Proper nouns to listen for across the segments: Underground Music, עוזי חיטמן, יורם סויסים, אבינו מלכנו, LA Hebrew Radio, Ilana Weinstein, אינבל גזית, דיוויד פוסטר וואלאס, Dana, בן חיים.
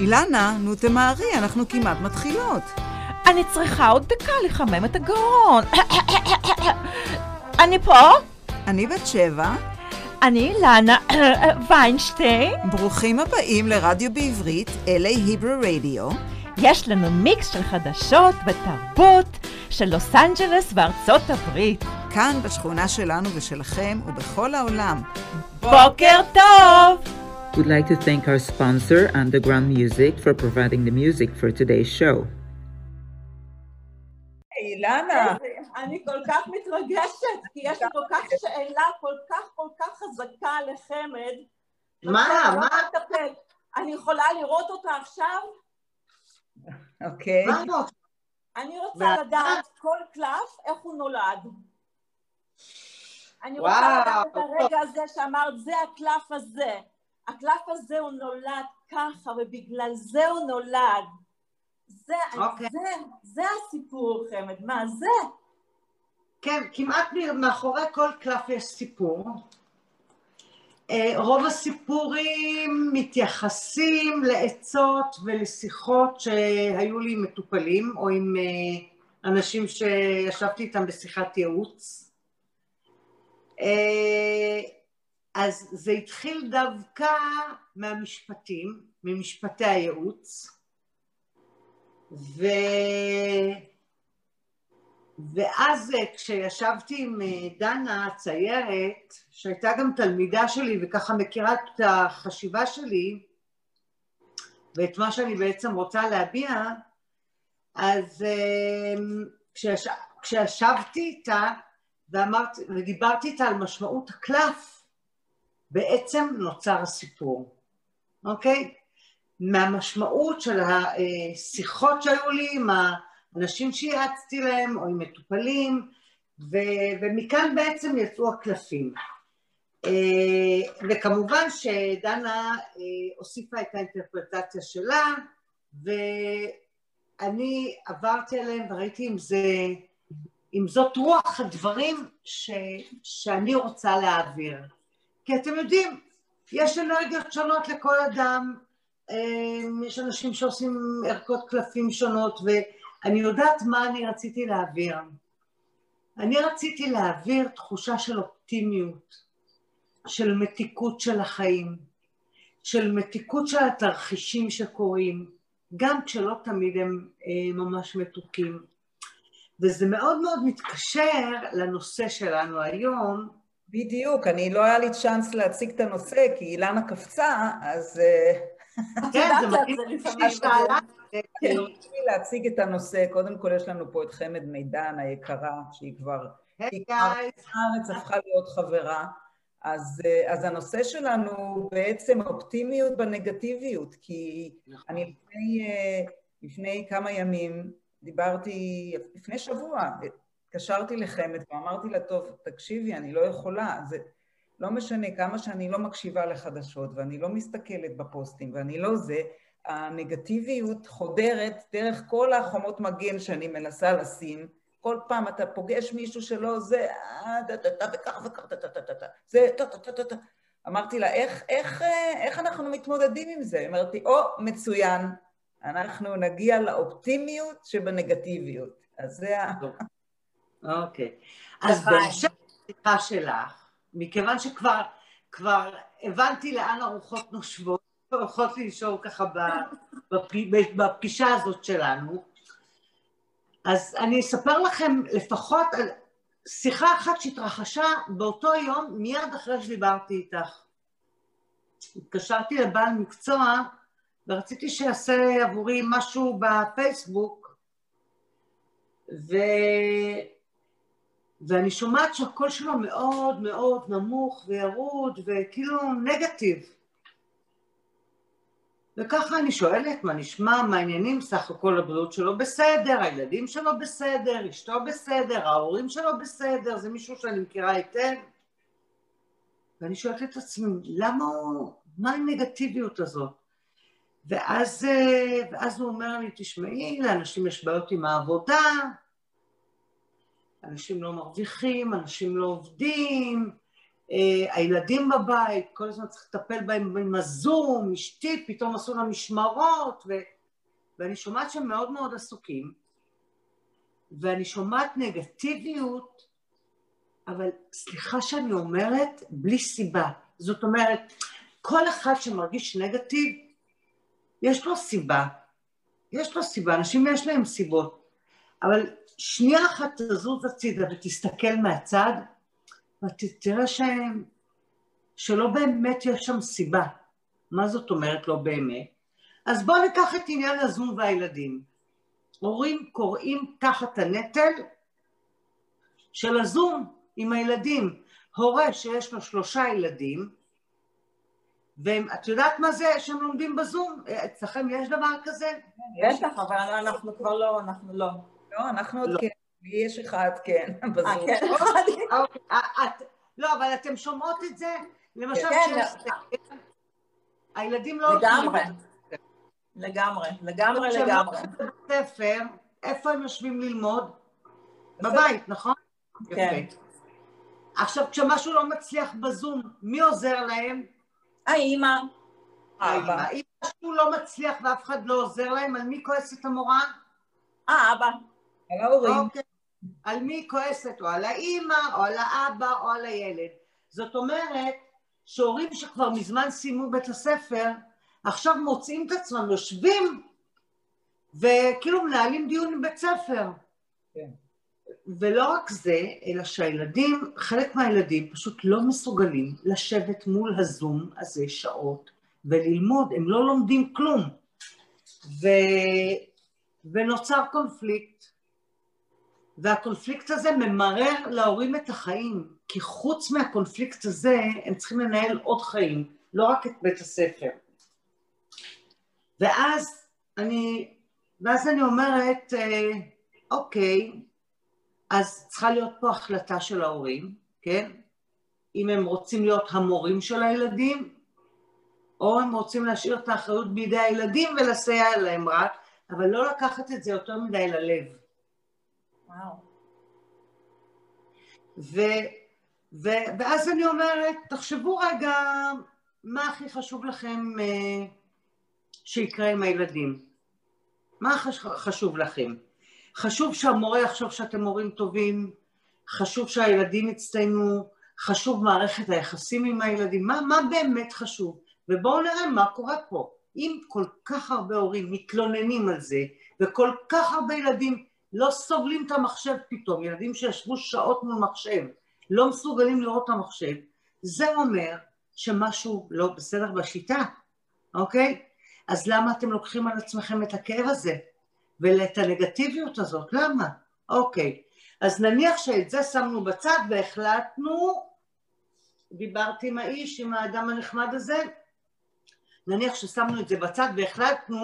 אילנה, נו תמהרי, אנחנו כמעט מתחילות. אני צריכה עוד דקה לחמם את הגרון. אני פה? אני בת שבע. אני אילנה ויינשטיין. ברוכים הבאים לרדיו בעברית, LA Hebrew Radio. יש לנו מיקס של חדשות ותרבות של לוס אנג'לס וארצות הברית. כאן בשכונה שלנו ושלכם ובכל העולם. בוקר טוב! We'd like to thank our sponsor, Underground Music, for providing the music for today's show. אילנה, אני כל כך מתרגשת, כי יש לי כל כך שאלה, כל כך חזקה לחמד. מה? אני יכולה לראות אותה עכשיו? אוקיי. אני רוצה לדעת כל קלף, איך הוא נולד. אני רוצה לדעת את הרגע הזה שאמרת, זה הקלף הזה. הקלף הזה הוא נולד ככה, ובגלל זה הוא נולד. זה הסיפור, חמד. מה זה? כן, כמעט מאחורי כל קלף יש סיפור. רוב הסיפורים מתייחסים לעצות ולשיחות שהיו לי עם מטופלים, או עם אנשים שישבתי איתם בשיחת ייעוץ. אז זה התחיל דווקא מהמשפטים, ממשפטי הייעוץ, ואז כשישבתי עם דנה הציירת, שהייתה גם תלמידה שלי וככה מכירה את החשיבה שלי, ואת מה שאני בעצם רוצה להביע, אז כשישבתי איתה ודיברתי איתה על משמעות הקלף, בעצם נוצר הסיפור, אוקיי? מהמשמעות של השיחות שהיו לי עם האנשים שיעצתי להם או עם מטופלים, ומכאן בעצם יצאו הקלפים. וכמובן שדנה הוסיפה את האינטרפרטציה שלה, ואני עברתי עליהם וראיתי אם זאת רוח הדברים שאני רוצה להעביר. כי אתם יודעים, יש אנרגיות שונות לכל אדם, יש אנשים שעושים ערכות קלפים שונות, ואני יודעת מה אני רציתי להעביר. אני רציתי להעביר תחושה של אופטימיות, של מתיקות של החיים, של מתיקות של התרחישים שקורים, גם כשלא תמיד הם ממש מתוקים. וזה מאוד מאוד מתקשר לנושא שלנו היום, בדיוק, אני לא היה לי צ'אנס להציג את הנושא, כי אילנה קפצה, אז... כן, זה מתאים להציג את הנושא. קודם כל יש לנו פה את חמד מידן היקרה, שהיא כבר... הארץ הפכה להיות חברה. אז הנושא שלנו בעצם אופטימיות בנגטיביות, כי אני לפני כמה ימים דיברתי, לפני שבוע, התקשרתי לחמד ואמרתי לה, טוב, תקשיבי, אני לא יכולה, זה לא משנה כמה שאני לא מקשיבה לחדשות ואני לא מסתכלת בפוסטים ואני לא זה, הנגטיביות חודרת דרך כל החומות מגן שאני מנסה לשים, כל פעם אתה פוגש מישהו שלא זה, וכך וכך, זה, אמרתי לה, איך אנחנו מתמודדים עם זה? אמרתי, מצוין, אנחנו נגיע לאופטימיות שבנגטיביות, אז זה ה... אוקיי, אז בהמשך השיחה שלך, מכיוון שכבר הבנתי לאן הרוחות נושבות, הולכות לנשור ככה בפגישה הזאת שלנו, אז אני אספר לכם לפחות על שיחה אחת שהתרחשה באותו יום, מיד אחרי שדיברתי איתך. התקשרתי לבעל מקצוע ורציתי שיעשה עבורי משהו בפייסבוק, ואני שומעת שהקול שלו מאוד מאוד נמוך וירוד וכאילו נגטיב. וככה אני שואלת מה נשמע, מה העניינים, סך הכל הבריאות שלו בסדר, הילדים שלו בסדר, אשתו בסדר, ההורים שלו בסדר, זה מישהו שאני מכירה היטב. ואני שואלת את עצמי, למה הוא, מה הנגטיביות הזאת? ואז הוא אומר לי, תשמעי, לאנשים יש בעיות עם העבודה, אנשים לא מרוויחים, אנשים לא עובדים, הילדים בבית, כל הזמן צריך לטפל בהם עם הזום, אשתי, פתאום עשו לה משמרות, ואני שומעת שהם מאוד מאוד עסוקים, ואני שומעת נגטיביות, אבל סליחה שאני אומרת, בלי סיבה. זאת אומרת, כל אחד שמרגיש נגטיב, יש לו סיבה. יש לו סיבה, אנשים יש להם סיבות. אבל שנייה אחת תזוז הצידה ותסתכל מהצד, ותראה שהם, שלא באמת יש שם סיבה. מה זאת אומרת לא באמת? אז בואו ניקח את עניין הזום והילדים. הורים קוראים תחת הנטל של הזום עם הילדים. הורה שיש לו 3 ילדים, ואת יודעת מה זה שהם לומדים בזום? אצלכם יש דבר כזה? יש לך, אבל אנחנו כבר לא, אנחנו לא. לא, אנחנו עוד כן. יש אחד, כן, בזום. לא, אבל אתם שומעות את זה? למשל, הילדים לא... לגמרי. ספר, איפה הם יושבים ללמוד? בבית, נכון? כן. עכשיו, כשמשהו לא מצליח בזום, מי עוזר להם? האמא. האמא. אם משהו לא מצליח ואף אחד לא עוזר להם, על מי כועסת המורה? האבא. על ההורים. על מי כועסת? או על האמא, או על האבא, או על הילד. זאת אומרת, שהורים שכבר מזמן סיימו בית הספר, עכשיו מוצאים את עצמם, יושבים, וכאילו מנהלים דיון בבית ספר. כן. ולא רק זה, אלא שהילדים, חלק מהילדים פשוט לא מסוגלים לשבת מול הזום הזה שעות וללמוד, הם לא לומדים כלום. ונוצר קונפליקט, והקונפליקט הזה ממרר להורים את החיים, כי חוץ מהקונפליקט הזה הם צריכים לנהל עוד חיים, לא רק את בית הספר. ואז אני אומרת, אוקיי, אז צריכה להיות פה החלטה של ההורים, כן? אם הם רוצים להיות המורים של הילדים, או הם רוצים להשאיר את האחריות בידי הילדים ולסייע להם רק, אבל לא לקחת את זה יותר מדי ללב. וואו. ואז אני אומרת, תחשבו רגע מה הכי חשוב לכם שיקרה עם הילדים. מה חשוב לכם? חשוב שהמורה יחשוב שאתם מורים טובים, חשוב שהילדים יצטיינו, חשוב מערכת היחסים עם הילדים, מה באמת חשוב? ובואו נראה מה קורה פה. אם כל כך הרבה הורים מתלוננים על זה, וכל כך הרבה ילדים לא סובלים את המחשב פתאום, ילדים שישבו שעות מול מחשב, לא מסוגלים לראות את המחשב, זה אומר שמשהו לא בסדר בשיטה, אוקיי? אז למה אתם לוקחים על עצמכם את הכאב הזה? ואת הנגטיביות הזאת, למה? אוקיי, אז נניח שאת זה שמנו בצד והחלטנו, דיברתי עם האיש, עם האדם הנחמד הזה, נניח ששמנו את זה בצד והחלטנו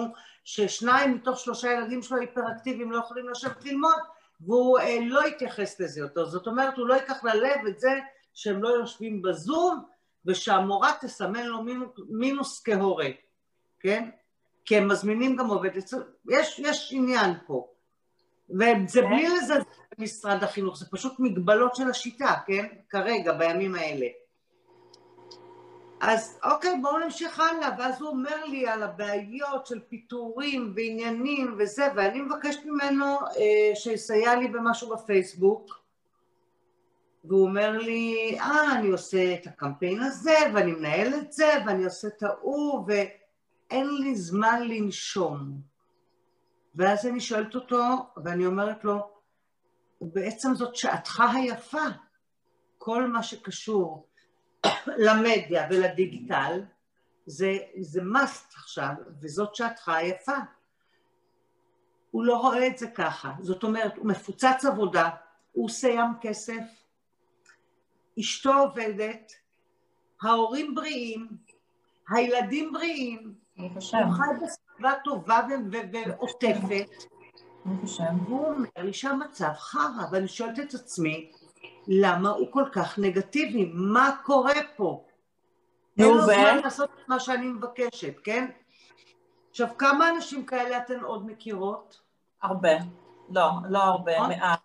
ש2 מתוך 3 ילדים שלו היפראקטיביים לא יכולים לשבת ללמוד, והוא לא יתייחס לזה יותר, זאת אומרת הוא לא ייקח ללב את זה שהם לא יושבים בזום, ושהמורה תסמן לו מינוס כהורה, כן? כי הם מזמינים גם עובד, יש עניין פה, וזה בלי לזה משרד החינוך, זה פשוט מגבלות של השיטה, כן? כרגע, בימים האלה. אז אוקיי, בואו נמשיך הלאה, ואז הוא אומר לי על הבעיות של פיתורים ועניינים וזה, ואני מבקשת ממנו שיסייע לי במשהו בפייסבוק, והוא אומר לי, אני עושה את הקמפיין הזה, ואני מנהל את זה, ואני עושה את ההוא, אין לי זמן לנשום. ואז אני שואלת אותו, ואני אומרת לו, בעצם זאת שעתך היפה, כל מה שקשור למדיה ולדיגיטל, זה must עכשיו, וזאת שעתך היפה. הוא לא רואה את זה ככה, זאת אומרת, הוא מפוצץ עבודה, הוא סיים כסף, אשתו עובדת, ההורים בריאים, הילדים בריאים, הוא חי בסביבה טובה ועוטפת, והוא אומר לי שהמצב חרא, ואני שואלת את עצמי, למה הוא כל כך נגטיבי? מה קורה פה? אין לו זמן לעשות את מה שאני מבקשת, כן? עכשיו, כמה אנשים כאלה אתן עוד מכירות? הרבה. לא הרבה, מעט.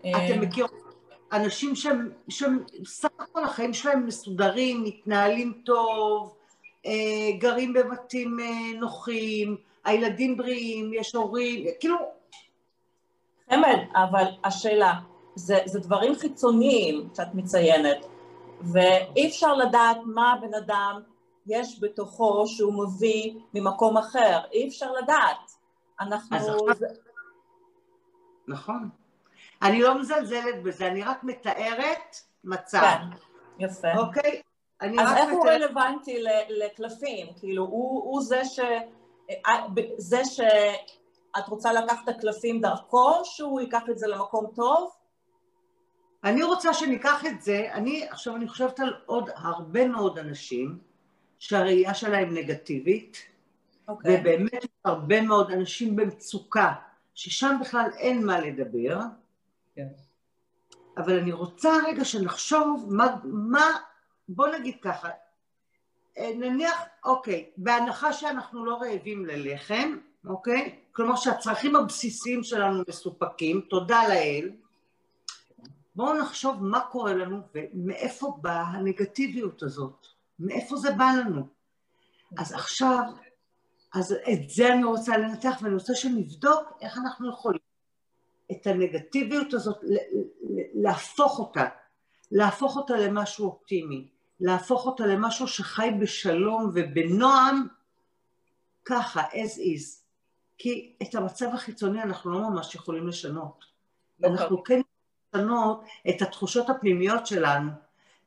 אתן מכירות אנשים שסך הכל החיים שלהם מסודרים, מתנהלים טוב, גרים בבתים נוחים, הילדים בריאים, יש הורים, כאילו... חמד, אבל השאלה, זה דברים חיצוניים שאת מציינת, ואי אפשר לדעת מה הבן אדם יש בתוכו שהוא מביא ממקום אחר, אי אפשר לדעת. אנחנו... נכון. אני לא מזלזלת בזה, אני רק מתארת מצב. כן, יפה. אוקיי? אז איך הוא רלוונטי לקלפים? כאילו, הוא זה שאת רוצה לקחת הקלפים דרכו, שהוא ייקח את זה למקום טוב? אני רוצה שניקח את זה, עכשיו אני חושבת על עוד הרבה מאוד אנשים, שהראייה שלהם נגטיבית, ובאמת הרבה מאוד אנשים במצוקה, ששם בכלל אין מה לדבר, אבל אני רוצה רגע שנחשוב מה, בוא נגיד ככה, נניח, אוקיי, בהנחה שאנחנו לא רעבים ללחם, אוקיי? כלומר שהצרכים הבסיסיים שלנו מסופקים, תודה לאל, בואו נחשוב מה קורה לנו ומאיפה באה הנגטיביות הזאת, מאיפה זה בא לנו. אז עכשיו, אז את זה אני רוצה לנתח ואני רוצה שנבדוק איך אנחנו יכולים את הנגטיביות הזאת, להפוך אותה, למשהו אופטימי, להפוך אותה למשהו שחי בשלום ובנועם, ככה, as is. כי את המצב החיצוני אנחנו לא ממש יכולים לשנות. אנחנו כן לשנות את התחושות הפנימיות שלנו,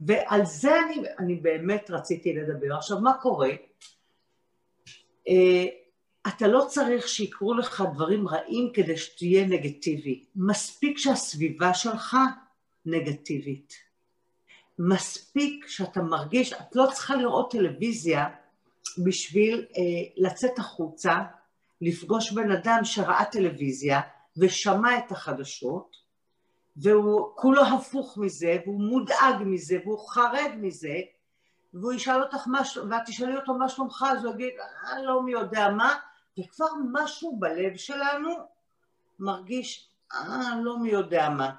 ועל זה אני באמת רציתי לדבר. עכשיו, מה קורה? אתה לא צריך שיקרו לך דברים רעים כדי שתהיה נגטיבי. מספיק שהסביבה שלך נגטיבית. מספיק שאתה מרגיש, את לא צריכה לראות טלוויזיה בשביל לצאת החוצה, לפגוש בן אדם שראה טלוויזיה ושמע את החדשות, והוא כולו הפוך מזה, והוא מודאג מזה, והוא חרד מזה, והוא ישאל אותך משהו, ואת תשאלי אותו מה שלומך, אז הוא יגיד, לא מי יודע מה, וכבר משהו בלב שלנו מרגיש, לא מי יודע מה.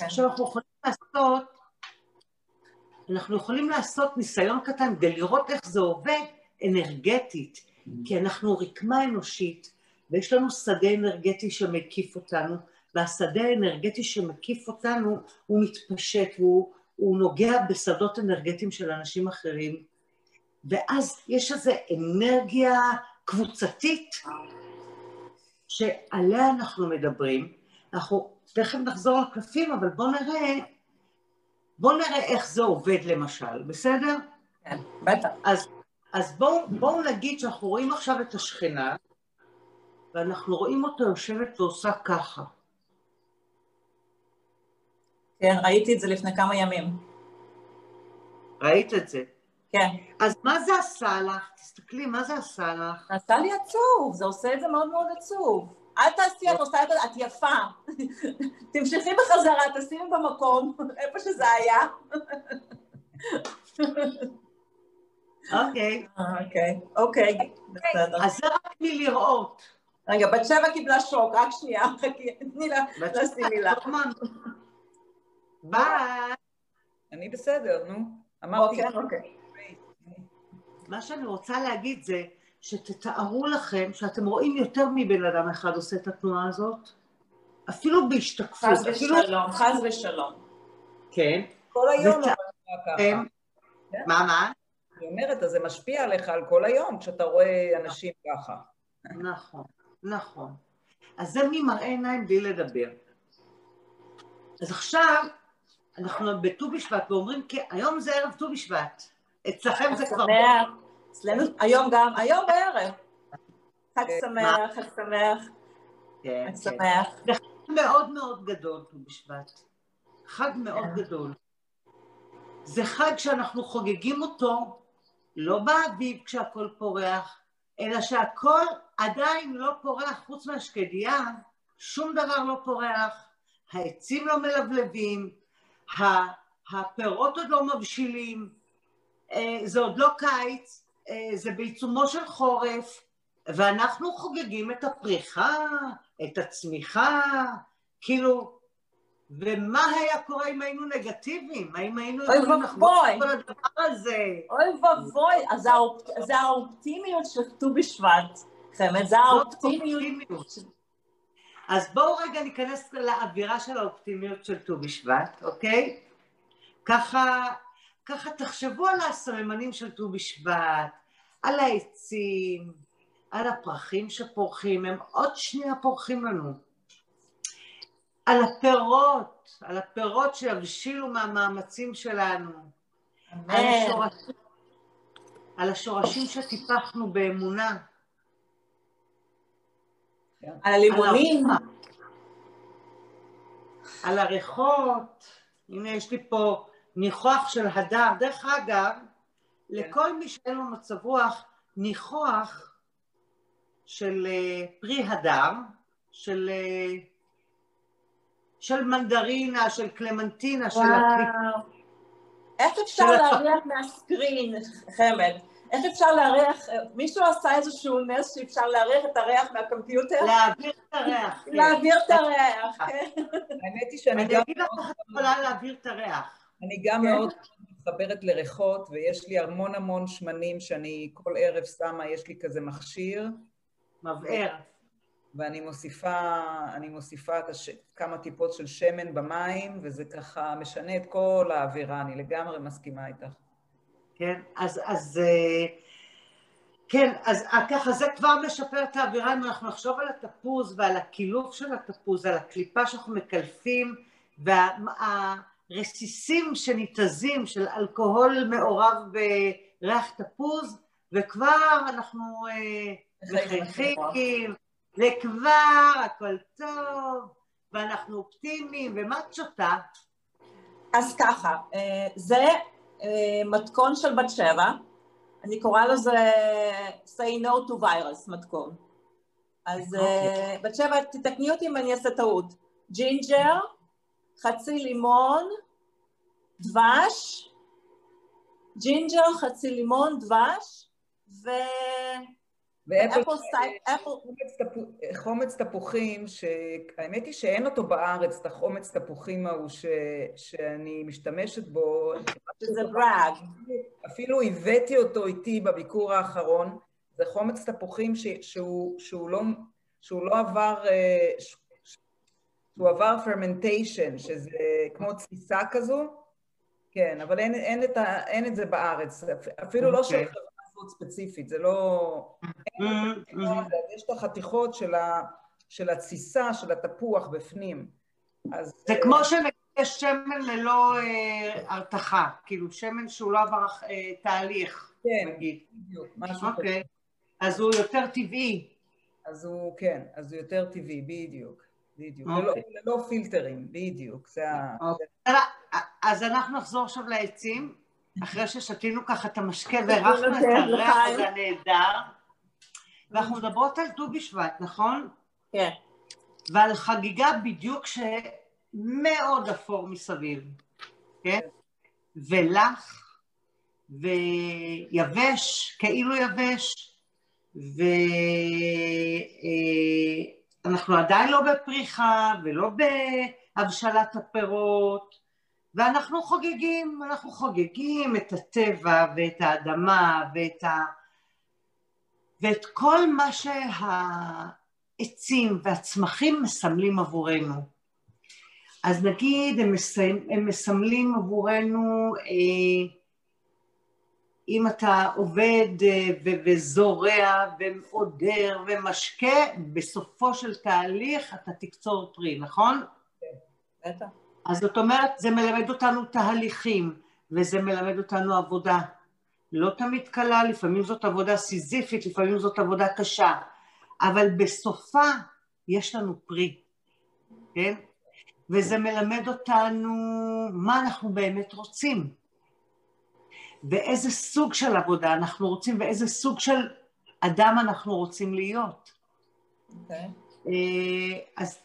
עכשיו אנחנו יכולים לעשות ניסיון קטן, כדי לראות איך זה עובד אנרגטית, כי אנחנו רקמה אנושית, ויש לנו שדה אנרגטי שמקיף אותנו, והשדה האנרגטי שמקיף אותנו הוא מתפשט, הוא נוגע בשדות אנרגטיים של אנשים אחרים, ואז יש איזו אנרגיה קבוצתית שעליה אנחנו מדברים. אנחנו תכף נחזור לקלפים, אבל בואו נראה איך זה עובד למשל, בסדר? כן, בטח. אז בואו נגיד שאנחנו רואים עכשיו את השכנה, ואנחנו רואים אותה יושבת ועושה ככה. כן, ראיתי את זה לפני כמה ימים. ראית את זה? כן. אז מה זה עשה לך? תסתכלי, מה זה עשה לך? עשה לי עצוב, זה עושה את זה מאוד מאוד עצוב. אל תעשי, את עושה את זה, את יפה. תמשכי בחזרה, תשימי במקום, איפה שזה היה. אוקיי. אז זה רק מלראות. רגע, בת שבע קיבלה שוק, רק שנייה, חכי, תני לה, תשימי לה. ביי. אני בסדר, נו. אמרתי. אוקיי. מה שאני רוצה להגיד זה, שתתארו לכם שאתם רואים יותר מבן אדם אחד עושה את התנועה הזאת, אפילו בהשתקפות. חז ושלום. כן. כל היום. מה? אני אומרת, אז זה משפיע עליך על כל היום, כשאתה רואה אנשים ככה. נכון. אז זה ממראה עיניים בלי לדבר. אז עכשיו, אנחנו בט"ו בשבט ואומרים, כי היום זה ערב ט"ו בשבט. אצלכם זה כבר... היום גם, היום בערב. חג שמח. כן, כן. זה חג מאוד מאוד גדול, ט"ו בשבט. חג מאוד גדול. זה חג שאנחנו חוגגים אותו, לא באביב כשהכל פורח, אלא שהכל עדיין לא פורח, חוץ מהשקדיה, שום דבר לא פורח, העצים לא מלבלבים, הפירות עוד לא מבשילים, זה עוד לא קיץ, זה בעיצומו של חורף, ואנחנו חוגגים את הפריחה, את הצמיחה, כאילו, ומה היה קורה אם היינו נגטיביים? האם היינו יכולים לחבור כל הדבר הזה? אוי ובוי, אז האופטימיות של ט"ו בשבט, חמד, זה האופטימיות. אז בואו רגע ניכנס לאווירה של האופטימיות של ט"ו בשבט, אוקיי? ככה תחשבו על הסממנים של ט"ו בשבט, על העצים, על הפרחים שפורחים, הם עוד שנייה פורחים לנו. על הפירות, על הפירות שיבשילו מהמאמצים שלנו. על השורשים שטיפחנו באמונה. על הלימונים. על הריחות. הנה יש לי פה ניחוח של הדר. דרך אגב, לכל מי שאין לו מצב רוח, ניחוח של פרי הדר, של מנדרינה, של קלמנטינה, של הקליפ. איך אפשר להריח מהסקרין, חמד? איך אפשר להריח, מישהו עשה איזשהו נס שאפשר להריח את הריח מהקמפיוטר? להעביר את הריח. להעביר את הריח, כן. האמת היא שאני גם... אני אגיד לך את יכולה להעביר את הריח. אני גם מאוד מתחברת לריחות, ויש לי המון המון שמנים שאני כל ערב שמה, יש לי כזה מכשיר. מבאר. ואני מוסיפה כמה טיפות של שמן במים, וזה ככה משנה את כל האווירה, אני לגמרי מסכימה איתך. כן, אז ככה זה כבר משפר את האווירה, אם אנחנו נחשוב על התפוז ועל הקילוף של התפוז, על הקליפה שאנחנו מקלפים, והרסיסים שניתזים של אלכוהול מעורב בריח תפוז, וכבר אנחנו מחייכים, וכבר הכל טוב, ואנחנו אופטימיים, ומה תשותה? אז ככה, זה מתכון של בת שבע, אני קוראה לזה say no to virus מתכון. אז בת שבע, תתקני אותי אם אני אעשה טעות. ג'ינג'ר, חצי לימון, דבש, ג'ינג'ר, חצי לימון, דבש, ו... חומץ תפוחים, שהאמת היא שאין אותו בארץ, את החומץ תפוחים ההוא שאני משתמשת בו. זה ברג. אפילו הבאתי אותו איתי בביקור האחרון, זה חומץ תפוחים שהוא לא עבר, שהוא עבר פרמנטיישן, שזה כמו תסיסה כזו, כן, אבל אין את זה בארץ, אפילו לא של... ספציפית, זה לא... יש את החתיכות של הציסה, של התפוח בפנים. זה כמו שיש שמן ללא הרתחה, כאילו שמן שהוא לא עבר תהליך, נגיד. אוקיי, אז הוא יותר טבעי. כן, אז הוא יותר טבעי, בדיוק. ללא פילטרים, בדיוק. אז אנחנו נחזור עכשיו לעצים. אחרי ששתינו ככה את המשקה ורחנו את הריח הזה נהדר, ואנחנו מדברות על ט"ו בשבט, נכון? כן. ועל חגיגה בדיוק שמאוד אפור מסביב, כן? ולח, ויבש, כאילו יבש, ואנחנו עדיין לא בפריחה ולא בהבשלת הפירות, ואנחנו חוגגים, אנחנו חוגגים את הטבע ואת האדמה ואת כל מה שהעצים והצמחים מסמלים עבורנו. אז נגיד, הם מסמלים עבורנו, אם אתה עובד וזורע ועודר ומשקה, בסופו של תהליך אתה תקצור פרי, נכון? כן, בטח. אז זאת אומרת, זה מלמד אותנו תהליכים, וזה מלמד אותנו עבודה. לא תמיד קלה, לפעמים זאת עבודה סיזיפית, לפעמים זאת עבודה קשה, אבל בסופה יש לנו פרי, כן? וזה מלמד אותנו מה אנחנו באמת רוצים, ואיזה סוג של עבודה אנחנו רוצים, ואיזה סוג של אדם אנחנו רוצים להיות. אוקיי.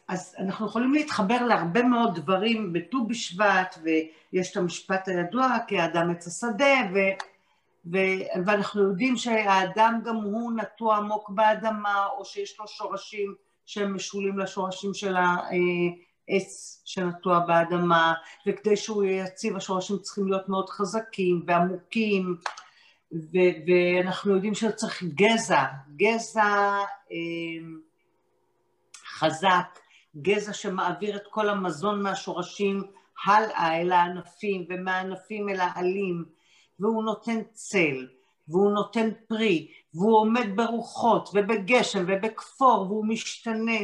אז אנחנו יכולים להתחבר להרבה מאוד דברים בט"ו בשבט, ויש את המשפט הידוע, כי האדם עץ השדה, ואנחנו יודעים שהאדם גם הוא נטוע עמוק באדמה, או שיש לו שורשים שהם משולים לשורשים של עץ שנטוע באדמה, וכדי שהוא יציב השורשים צריכים להיות מאוד חזקים ועמוקים, ואנחנו יודעים שצריך גזע, חזק, גזע שמעביר את כל המזון מהשורשים הלאה אל הענפים, ומהענפים אל העלים, והוא נותן צל, והוא נותן פרי, והוא עומד ברוחות ובגשם ובכפור, והוא משתנה,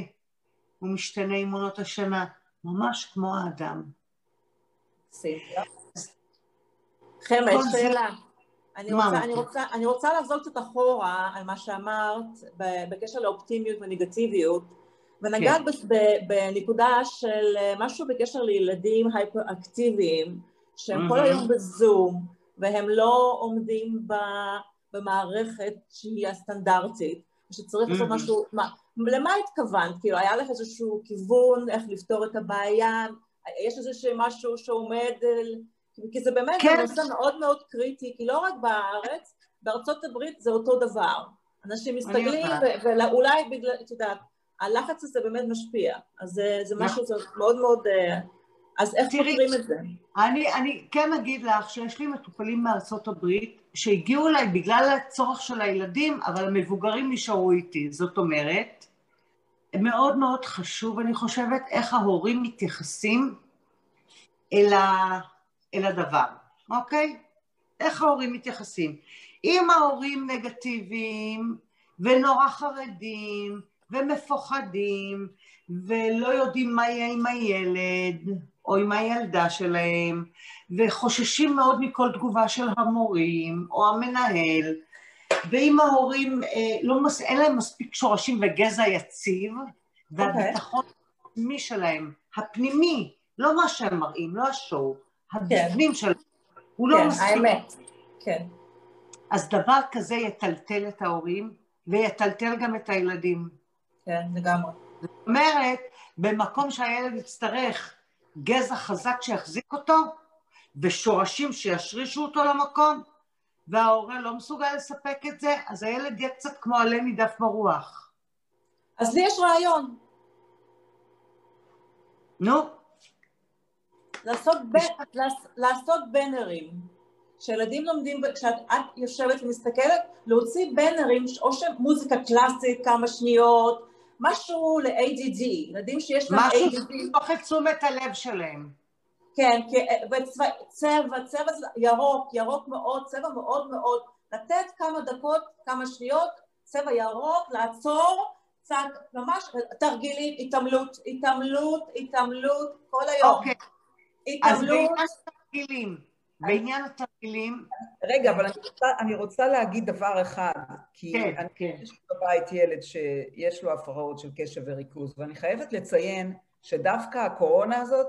הוא משתנה עם עונות השנה, ממש כמו האדם. חמד, שאלה. אני רוצה לעזור קצת אחורה על מה שאמרת בקשר לאופטימיות ונגטיביות, ונגעת בנקודה של משהו בקשר לילדים היפראקטיביים, שהם כל היום בזום, והם לא עומדים במערכת שהיא הסטנדרטית, שצריך לעשות משהו, למה התכוונת? כאילו, היה לך איזשהו כיוון, איך לפתור את הבעיה, יש איזשהו משהו שעומד, כי זה באמת נושא מאוד מאוד קריטי, כי לא רק בארץ, בארצות הברית זה אותו דבר. אנשים מסתגלים, ואולי בגלל, אתה יודע, הלחץ הזה באמת משפיע, אז זה משהו מאוד מאוד, אז איך פותרים את זה? אני כן אגיד לך שיש לי מטופלים מארצות הברית, שהגיעו אליי בגלל הצורך של הילדים, אבל המבוגרים נשארו איתי, זאת אומרת, מאוד מאוד חשוב, אני חושבת, איך ההורים מתייחסים אל הדבר, אוקיי? איך ההורים מתייחסים? אם ההורים נגטיביים ונורא חרדים, ומפוחדים, ולא יודעים מה יהיה עם הילד, או עם הילדה שלהם, וחוששים מאוד מכל תגובה של המורים, או המנהל, ואם ההורים, אין להם מספיק שורשים וגזע יציב, והביטחון הפנימי שלהם, הפנימי, לא מה שהם מראים, לא השואו, הפנים שלהם, הוא לא מספיק. האמת, כן. אז דבר כזה יטלטל את ההורים, ויטלטל גם את הילדים. כן, לגמרי. זאת אומרת, במקום שהילד יצטרך גזע חזק שיחזיק אותו, ושורשים שישרישו אותו למקום, וההורה לא מסוגל לספק את זה, אז הילד יהיה קצת כמו עלה מדף ברוח. אז לי יש רעיון. נו? לעשות בנרים. שילדים לומדים, כשאת יושבת ומסתכלת, להוציא בנרים, או שמוזיקה קלאסית, כמה שניות, משהו ל-ADD, ילדים שיש להם ADD. משהו שתוך את תשומת הלב שלהם. כן, צבע ירוק, ירוק מאוד, צבע מאוד מאוד, לתת כמה דקות, כמה שניות, צבע ירוק, לעצור, צעק, ממש תרגילים, התעמלות, כל היום. אוקיי, אז בעניין תרגילים. בעניין התרגילים... רגע, אבל אני רוצה להגיד דבר אחד, כי אני יש בבית ילד שיש לו הפרעות של קשב וריכוז, ואני חייבת לציין שדווקא הקורונה הזאת,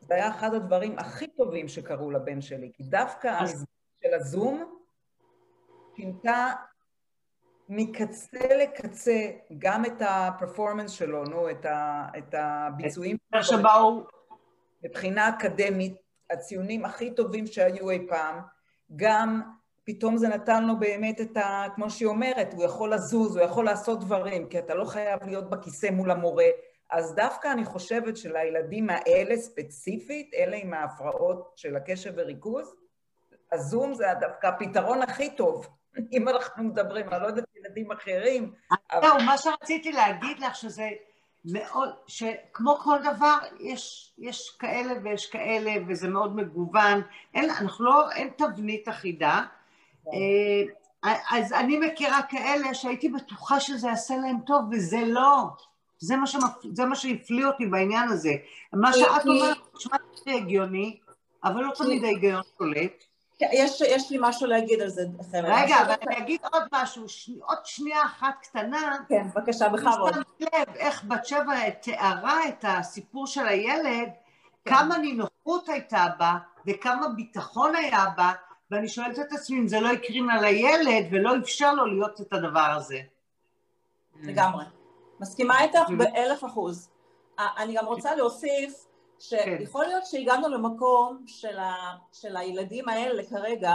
זה היה אחד הדברים הכי טובים שקרו לבן שלי, כי דווקא המסגרת של הזום שינתה מקצה לקצה גם את הפרפורמנס שלו, נו, את הביצועים... מבחינה אקדמית, הציונים הכי טובים שהיו אי פעם, גם פתאום זה נתן לו באמת את ה... כמו שהיא אומרת, הוא יכול לזוז, הוא יכול לעשות דברים, כי אתה לא חייב להיות בכיסא מול המורה. אז דווקא אני חושבת שלילדים האלה ספציפית, אלה עם ההפרעות של הקשב וריכוז, הזום זה דווקא הפתרון הכי טוב, אם אנחנו מדברים, אני לא יודעת ילדים אחרים. זהו, מה שרציתי להגיד לך שזה... מאוד, שכמו כל דבר, יש כאלה ויש כאלה, וזה מאוד מגוון. אין תבנית אחידה. אז אני מכירה כאלה שהייתי בטוחה שזה יעשה להם טוב, וזה לא. זה מה שהפליא אותי בעניין הזה. מה שאת אומרת, שמעת הגיוני, אבל לא תמיד ההיגיון שולט. יש לי משהו להגיד על זה. רגע, אבל אני אגיד עוד משהו, עוד שנייה אחת קטנה. כן, בבקשה, בכבוד. אני שם לב איך בת שבע תיארה את הסיפור של הילד, כמה נינוחות הייתה בה, וכמה ביטחון היה בה, ואני שואלת את עצמי אם זה לא יקרין על הילד, ולא אפשר לו להיות את הדבר הזה. לגמרי. מסכימה איתך ב1,000%. אני גם רוצה להוסיף, שיכול להיות שהגענו למקום של הילדים האלה כרגע,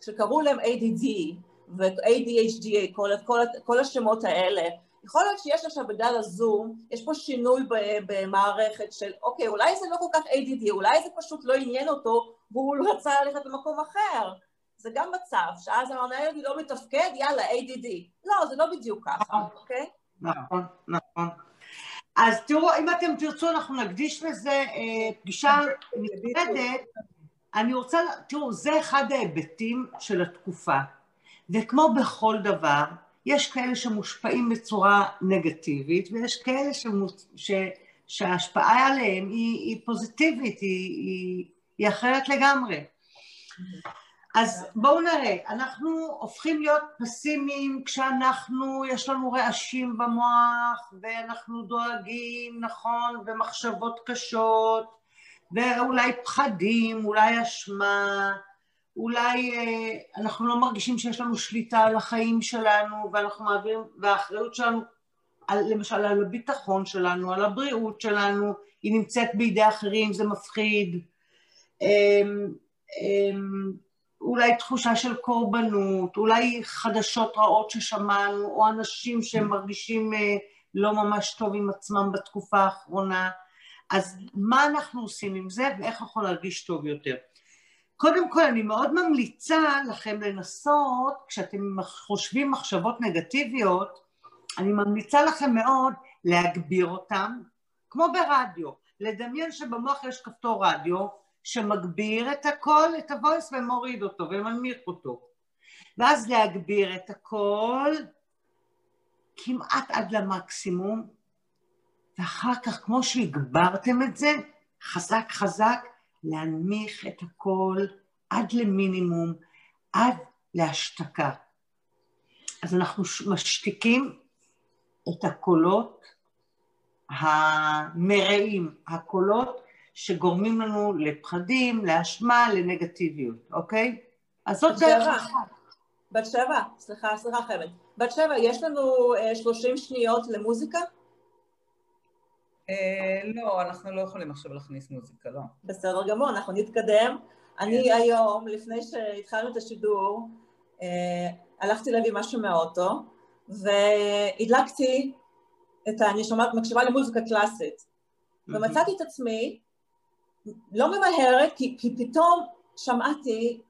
שקראו להם ADD ו-ADHD, כל השמות האלה, יכול להיות שיש עכשיו בגלל הזום, יש פה שינוי במערכת של, אוקיי, אולי זה לא כל כך ADD, אולי זה פשוט לא עניין אותו, והוא רצה ללכת למקום אחר. זה גם מצב, שאז המנהל לא מתפקד, יאללה, ADD. לא, זה לא בדיוק ככה, אוקיי? נכון, נכון. אז תראו, אם אתם תרצו, אנחנו נקדיש לזה פגישה נפרדת. אני רוצה, תראו, זה אחד ההיבטים של התקופה. וכמו בכל דבר, יש כאלה שמושפעים בצורה נגטיבית, ויש כאלה שההשפעה עליהם היא פוזיטיבית, היא אחרת לגמרי. אז בואו נראה, אנחנו הופכים להיות פסימיים כשאנחנו, יש לנו רעשים במוח, ואנחנו דואגים, נכון, ומחשבות קשות, ואולי פחדים, אולי אשמה, אולי אנחנו לא מרגישים שיש לנו שליטה על החיים שלנו, ואנחנו מעבירים, והאחריות שלנו, למשל על הביטחון שלנו, על הבריאות שלנו, היא נמצאת בידי אחרים, זה מפחיד. אולי תחושה של קורבנות, אולי חדשות רעות ששמענו, או אנשים שהם מרגישים לא ממש טוב עם עצמם בתקופה האחרונה. אז מה אנחנו עושים עם זה, ואיך אנחנו נרגיש טוב יותר? קודם כל, אני מאוד ממליצה לכם לנסות, כשאתם חושבים מחשבות נגטיביות, אני ממליצה לכם מאוד להגביר אותם, כמו ברדיו. לדמיין שבמוח יש כפתור רדיו, שמגביר את הכל, את הוויס, ומוריד אותו, ומנמיך אותו. ואז להגביר את הכל, כמעט עד למקסימום, ואחר כך, כמו שהגברתם את זה, חזק חזק, להנמיך את הכל עד למינימום, עד להשתקה. אז אנחנו משתיקים את הקולות המראים, הקולות, שגורמים לנו לפחדים, לאשמה, לנגטיביות, אוקיי? אז זאת דרך. בת שבע, סליחה, חמד. בת שבע, יש לנו 30 שניות למוזיקה? לא, אנחנו לא יכולים עכשיו להכניס מוזיקה, לא. בסדר גמור, אנחנו נתקדם. אני היום, לפני שהתחלנו את השידור, הלכתי להביא משהו מהאוטו, והדלקתי את הנשמת מקשיבה למוזיקה קלאסית. ומצאתי את עצמי, לא ממהרת, כי פתאום שמעתי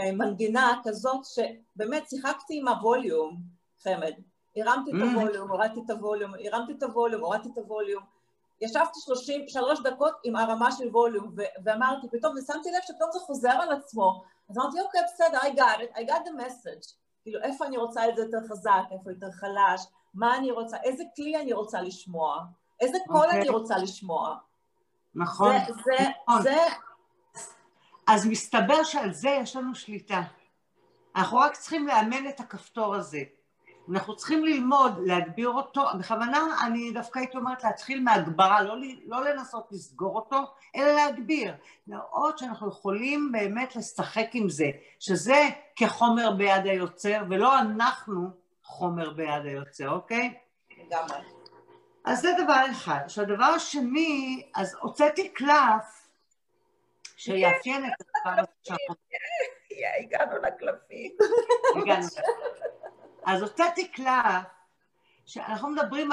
מנגינה כזאת שבאמת שיחקתי עם הווליום, חמד. הרמתי את הווליום, הורדתי את הווליום, הרמתי את הווליום, הורדתי את הווליום. ישבתי 33 דקות עם הרמה של ווליום, ואמרתי, פתאום שמתי לב שפתאום זה חוזר על עצמו. אז אמרתי, אוקיי, בסדר, I got it, I got the message. כאילו, איפה אני רוצה את זה יותר חזק, איפה יותר חלש, מה אני רוצה, איזה כלי אני רוצה לשמוע. איזה קול אני רוצה לשמוע. נכון. אז מסתבר שעל זה יש לנו שליטה. אנחנו רק צריכים לאמן את הכפתור הזה. אנחנו צריכים ללמוד, להגביר אותו. בכוונה, אני דווקא הייתי אומרת להתחיל מהגברה, לא לנסות לסגור אותו, אלא להגביר. לראות שאנחנו יכולים באמת לשחק עם זה, שזה כחומר ביד היוצר, ולא אנחנו חומר ביד היוצר, אוקיי? לגמרי. אז זה דבר אחד. שהדבר השני, אז הוצאתי קלף שיאפיין את הדבר הזה. הגענו לקלפים. הגענו. אז הוצאתי קלף, שאנחנו מדברים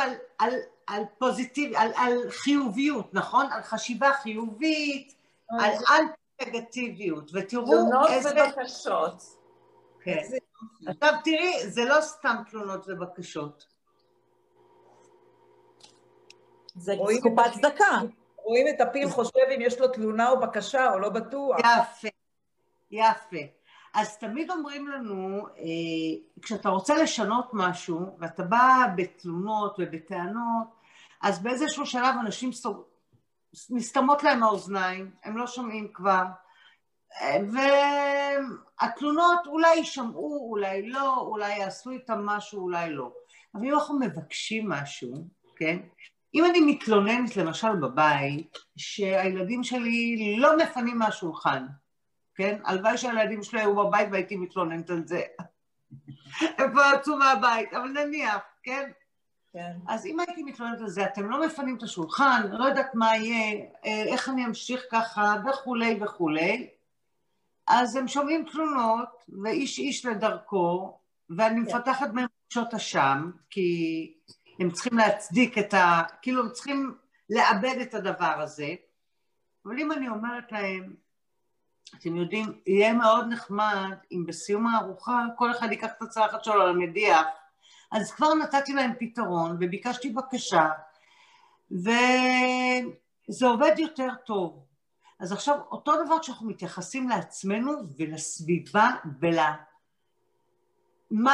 על פוזיטיב, על חיוביות, נכון? על חשיבה חיובית, על אנטי-נגטיביות. ותראו איזה... תלונות ובקשות. כן. עכשיו תראי, זה לא סתם תלונות ובקשות. זה קופת צדקה. רואים את הפיל חושב אם יש לו תלונה או בקשה או לא בטוח. יפה, יפה. אז תמיד אומרים לנו, כשאתה רוצה לשנות משהו, ואתה בא בתלונות ובטענות, אז באיזשהו שלב אנשים מסתמות להם האוזניים, הם לא שומעים כבר, והתלונות אולי שמעו, אולי לא, אולי יעשו איתם משהו, אולי לא. אבל אם אנחנו מבקשים משהו, כן? אם אני מתלוננת, למשל, בבית, שהילדים שלי לא מפנים מהשולחן, כן? הלוואי שהילדים שלי היו בבית והייתי מתלוננת על זה. הם כבר יצאו מהבית, אבל נניח, כן? כן. אז אם הייתי מתלוננת על זה, אתם לא מפנים את השולחן, לא יודעת מה יהיה, איך אני אמשיך ככה, וכולי וכולי, אז הם שומעים תלונות, ואיש איש לדרכו, ואני מפתחת מהם פשוט השם, כי... הם צריכים להצדיק את ה... כאילו הם צריכים לאבד את הדבר הזה. אבל אם אני אומרת להם, אתם יודעים, יהיה מאוד נחמד אם בסיום הארוחה כל אחד ייקח את הצלחת שלו למדיח, אז כבר נתתי להם פתרון וביקשתי בקשה, וזה עובד יותר טוב. אז עכשיו אותו דבר שאנחנו מתייחסים לעצמנו ולסביבה ול...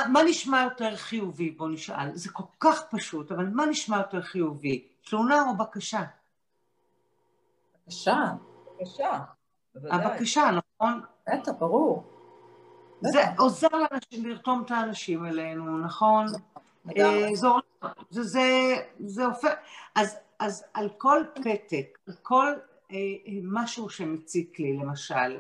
מה נשמע יותר חיובי? בוא נשאל. זה כל כך פשוט, אבל מה נשמע יותר חיובי? תלונה או בקשה? בקשה. בקשה. הבקשה, נכון? בטח, ברור. זה עוזר לאנשים, לרתום את האנשים אלינו, נכון? זה הופך... אז על כל פתק, על כל משהו שמציק לי, למשל,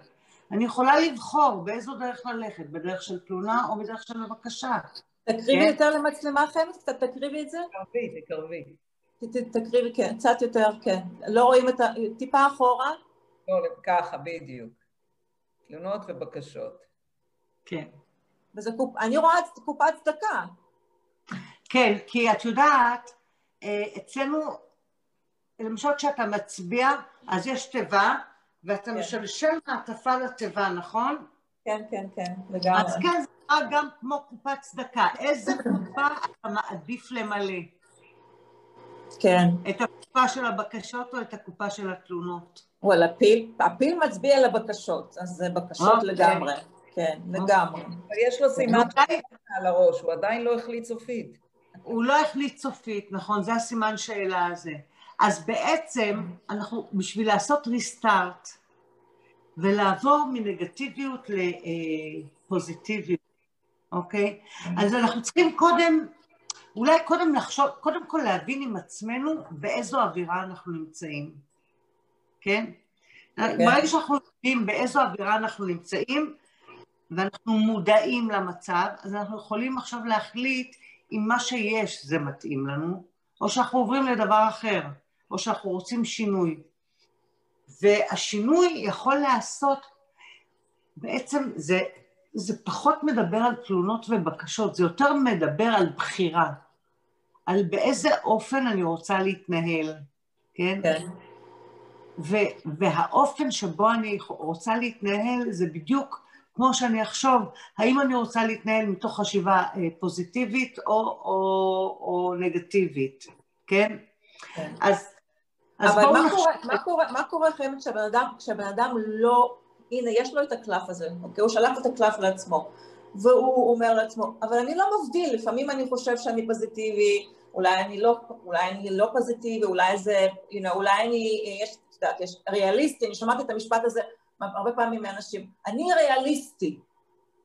אני יכולה לבחור באיזו דרך ללכת, בדרך של תלונה או בדרך של בקשה. תקריבי יותר למצלמה חמד, קצת תקריבי את זה? תקרבי, תקריבי, כן, קצת יותר, כן. לא רואים את ה... טיפה אחורה? לא, ככה, בדיוק. תלונות ובקשות. כן. וזה קופ... אני רואה קופת צדקה. כן, כי את יודעת, אצלנו, למשל כשאתה מצביע, אז יש תיבה, ואתה משלשל מעטפה לטבע, נכון? כן, כן, כן, לגמרי. אז כן, זה נראה גם כמו קופה צדקה. איזה קופה אתה מעדיף למלא? כן. את הקופה של הבקשות או את הקופה של התלונות? או על הפיל. הפיל מצביע לבקשות, אז זה בקשות לגמרי. כן, לגמרי. יש לו סימן על הראש, הוא עדיין לא החליט סופית. הוא לא החליט סופית, נכון? זה הסימן שאלה הזה. אז בעצם אנחנו, בשביל לעשות ריסטארט ולעבור מנגטיביות לפוזיטיביות, אוקיי? אז אנחנו צריכים קודם, אולי קודם לחשוב, קודם כל להבין עם עצמנו באיזו אווירה אנחנו נמצאים, כן? ברגע שאנחנו יודעים באיזו אווירה אנחנו נמצאים ואנחנו מודעים למצב, אז אנחנו יכולים עכשיו להחליט אם מה שיש זה מתאים לנו, או שאנחנו עוברים לדבר אחר. או שאנחנו רוצים שינוי. והשינוי יכול לעשות, בעצם זה פחות מדבר על תלונות ובקשות, זה יותר מדבר על בחירה, על באיזה אופן אני רוצה להתנהל, כן? כן. והאופן שבו אני רוצה להתנהל, זה בדיוק כמו שאני אחשוב, האם אני רוצה להתנהל מתוך חשיבה פוזיטיבית או נגטיבית, כן? כן. אז אבל מה קורה חיימת כשבן אדם לא, הנה יש לו את הקלף הזה, אוקיי? הוא שלח את הקלף לעצמו, והוא אומר לעצמו, אבל אני לא מבדיל, לפעמים אני חושב שאני פוזיטיבי, אולי אני לא פוזיטיבי, אולי זה, יש ריאליסטי, אני שמעתי את המשפט הזה הרבה פעמים מאנשים, אני ריאליסטי.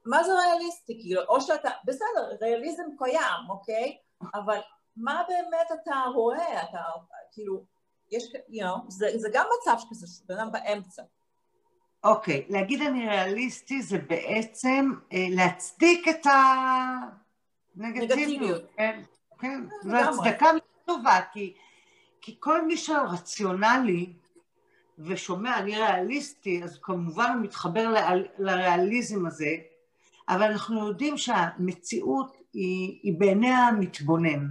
מה זה ריאליסטי? כאילו, או שאתה, בסדר, ריאליזם קיים, אוקיי? אבל מה באמת אתה רואה? אתה, כאילו, יש, זה גם מצב שכזה, בנם באמצע. אוקיי, להגיד אני ריאליסטי זה בעצם להצדיק את הנגטיביות. כן, כן. זו הצדקה טובה, כי כל מי שרציונלי, ושומע, אני ריאליסטי, אז כמובן הוא מתחבר לריאליזם הזה, אבל אנחנו יודעים שהמציאות היא בעיני המתבונן.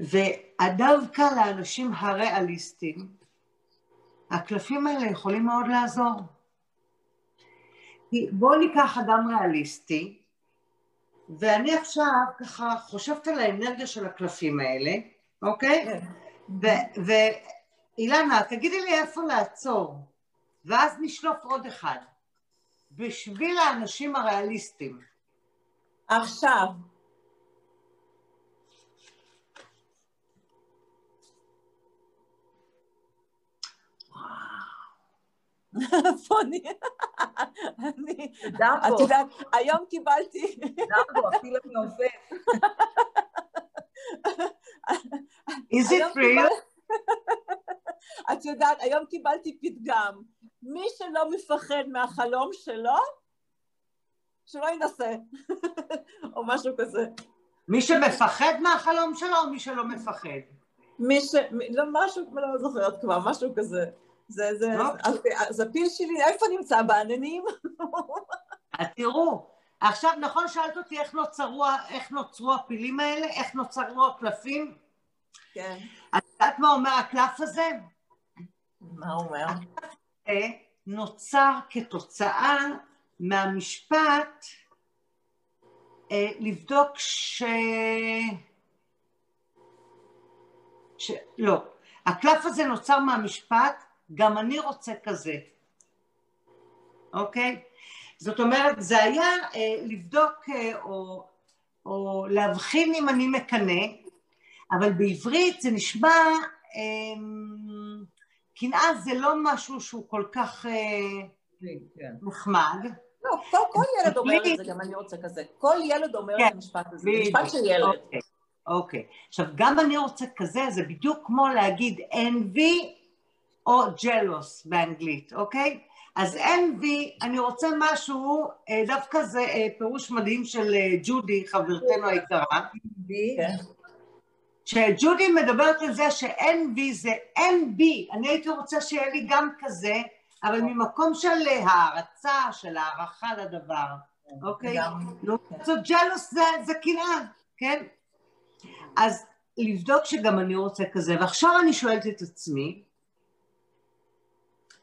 ודווקא לאנשים הריאליסטים, הקלפים האלה יכולים מאוד לעזור. בואו ניקח אדם ריאליסטי, ואני עכשיו ככה חושבת על האנרגיה של הקלפים האלה, אוקיי? אילנה, תגידי לי איפה לעצור, ואז נשלוף עוד אחד. בשביל האנשים הריאליסטים. עכשיו. פוני. את יודעת, היום קיבלתי. דמבו, אפילו נופף. Is it real? את יודעת, היום קיבלתי פתגם, מי שלא מפחד מהחלום שלו, שלא ינסה, או משהו כזה. מי שמפחד מהחלום שלו, או מי שלא מפחד? לא, משהו, לא זוכרת כבר, משהו כזה. זה הפיל שלי, איפה נמצא בעננים? תראו, עכשיו, נכון שאלת אותי איך נוצרו הפילים האלה, איך נוצרו הקלפים? כן. את יודעת מה אומר הקלף הזה? מה אומר? הקלף הזה נוצר כתוצאה מהמשפט לבדוק לא, הקלף הזה נוצר מהמשפט, גם אני רוצה כזה. אוקיי? זאת אומרת, זה היה לבדוק או להבחין אם אני מקנה, אבל בעברית זה נשמע, קנאה זה לא משהו שהוא כל כך מחמד. לא, כל ילד אומר את זה, גם אני רוצה כזה. כל ילד אומר את המשפט הזה, משפט של ילד. אוקיי. עכשיו, גם אני רוצה כזה, זה בדיוק כמו להגיד envy או jealous באנגלית, אוקיי? אז envy, אני רוצה משהו, דווקא זה פירוש מדהים של ג'ודי, חברתנו היקרה. שג'ודי מדברת על זה ש-envy זה envy, אני הייתי רוצה שיהיה לי גם כזה, אבל ממקום של הערצה, של הערכה לדבר, אוקיי? זאת jealous זה קנאה, כן? אז לבדוק שגם אני רוצה כזה, ועכשיו אני שואלת את עצמי,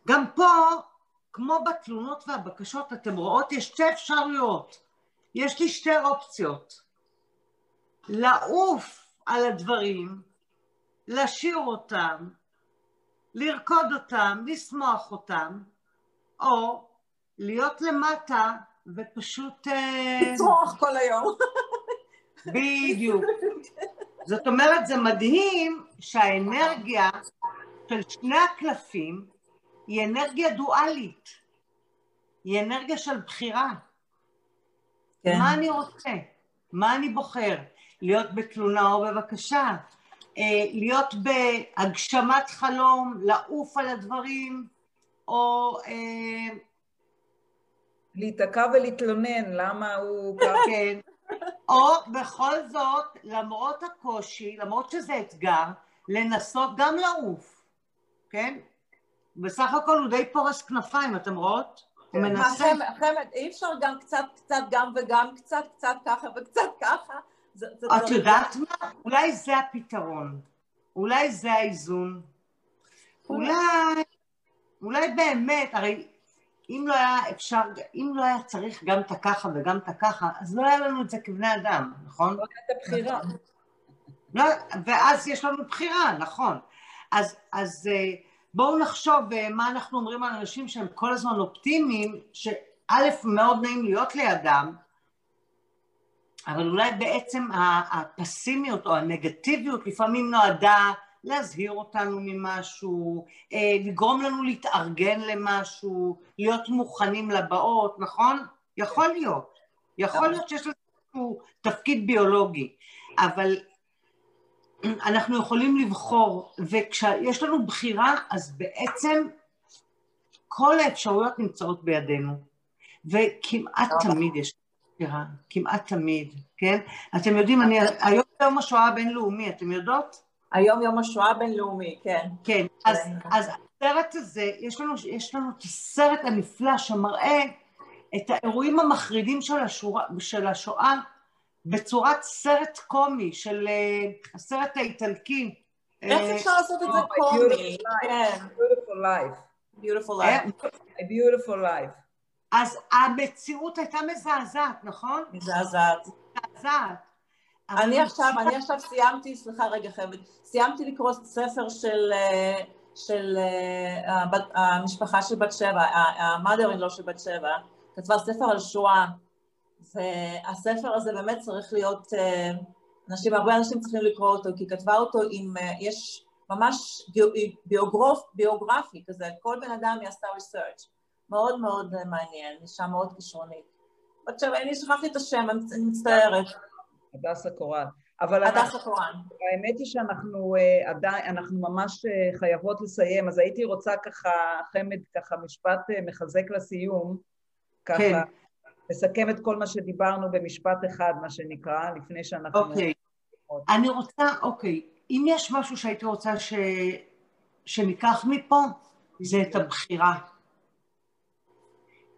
גם פה, כמו בתלונות והבקשות, אתם רואות, יש שתי אפשרויות. יש לי שתי אופציות. לעוף על הדברים, לשיר אותם, לרקוד אותם, לשמוח אותם, או להיות למטה ופשוט... לצרוח כל היום. בדיוק. זאת אומרת, זה מדהים שהאנרגיה של שני הקלפים היא אנרגיה דואלית, היא אנרגיה של בחירה. כן. מה אני רוצה? מה אני בוחר? להיות בתלונה או בבקשה, להיות בהגשמת חלום, לעוף על הדברים, או... להתעקע ולהתלונן, למה הוא... כן. או בכל זאת, למרות הקושי, למרות שזה אתגר, לנסות גם לעוף, כן? בסך הכל הוא די פורס כנפיים, אתם רואות? הוא מנסה. חמד, אי אפשר גם קצת גם וגם קצת ככה וקצת ככה. את יודעת מה? אולי זה הפתרון. אולי זה האיזון. אולי באמת, הרי אם לא היה אפשר, אם לא היה צריך גם את הככה וגם את הככה, אז לא היה לנו את זה כבני אדם, נכון? לא היה את הבחירה. ואז יש לנו בחירה, נכון. אז... בואו נחשוב מה אנחנו אומרים על אנשים שהם כל הזמן אופטימיים, שא' מאוד נעים להיות לידם, אבל אולי בעצם הפסימיות או הנגטיביות לפעמים נועדה להזהיר אותנו ממשהו, לגרום לנו להתארגן למשהו, להיות מוכנים לבאות, נכון? יכול להיות. יכול להיות שיש לנו תפקיד ביולוגי, אבל... אנחנו יכולים לבחור, וכשיש לנו בחירה, אז בעצם כל האפשרויות נמצאות בידינו. וכמעט תמיד יש בחירה, כמעט תמיד, כן? אתם יודעים, היום יום השואה הבינלאומי, אתם יודעות? היום יום השואה הבינלאומי, כן. כן, אז הסרט הזה, יש לנו את הסרט הנפלא שמראה את האירועים המחרידים של השואה, בצורת סרט קומי של הסרט האיטלקי. איך אפשר לעשות את זה קומי? A Beautiful Life. A Beautiful Life. אז המציאות הייתה מזעזעת, נכון? מזעזעת. אני עכשיו סיימתי, סליחה רגע חמד, סיימתי לקרוא ספר של המשפחה של בת שבע, המאדרין לא של בת שבע, כתבה ספר על שואה. והספר הזה באמת צריך להיות, הרבה אנשים צריכים לקרוא אותו, כי כתבה אותו עם, יש ממש ביוגרפי כזה, כל בן אדם יעשה ריסרצ' מאוד מאוד מעניין, אישה מאוד כישרונית. עוד שם, אני שכחתי את השם, אני מצטערת. הדס הקורן. הדס הקורן. האמת היא שאנחנו ממש חייבות לסיים, אז הייתי רוצה ככה, חמד, ככה משפט מחזק לסיום, ככה. לסכם את כל מה שדיברנו במשפט אחד, מה שנקרא, לפני שאנחנו... אוקיי, אני רוצה, אוקיי, אם יש משהו שהייתי רוצה שניקח מפה, זה את הבחירה.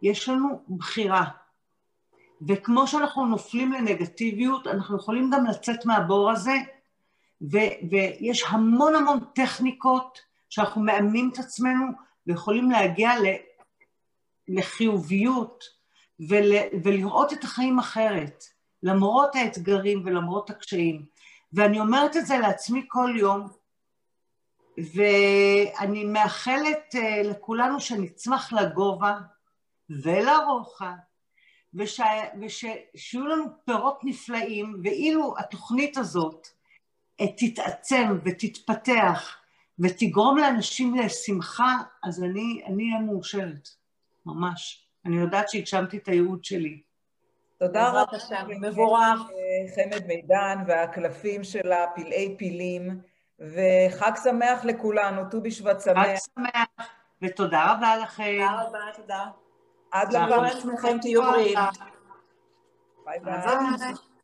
יש לנו בחירה. וכמו שאנחנו נופלים לנגטיביות, אנחנו יכולים גם לצאת מהבור הזה, ויש המון המון טכניקות שאנחנו מאמנים את עצמנו, ויכולים להגיע לחיוביות, ולראות את החיים אחרת, למרות האתגרים ולמרות הקשיים. ואני אומרת את זה לעצמי כל יום, ואני מאחלת לכולנו שנצמח לגובה ולרוחב, ושיהיו לנו פירות נפלאים, ואילו התוכנית הזאת תתעצם ותתפתח, ותגרום לאנשים לשמחה, אז אני אהיה מאושרת, ממש. אני יודעת שהגשמתי את הייעוד שלי. תודה רבה, מבורך. חמד מידן והקלפים שלה, פלאי פילים, וחג שמח לכולנו, ט"ו בשבט שמח. חג שמח, ותודה רבה לכם. תודה רבה, תודה. עד לבא, תהיו בריאים. ביי ביי.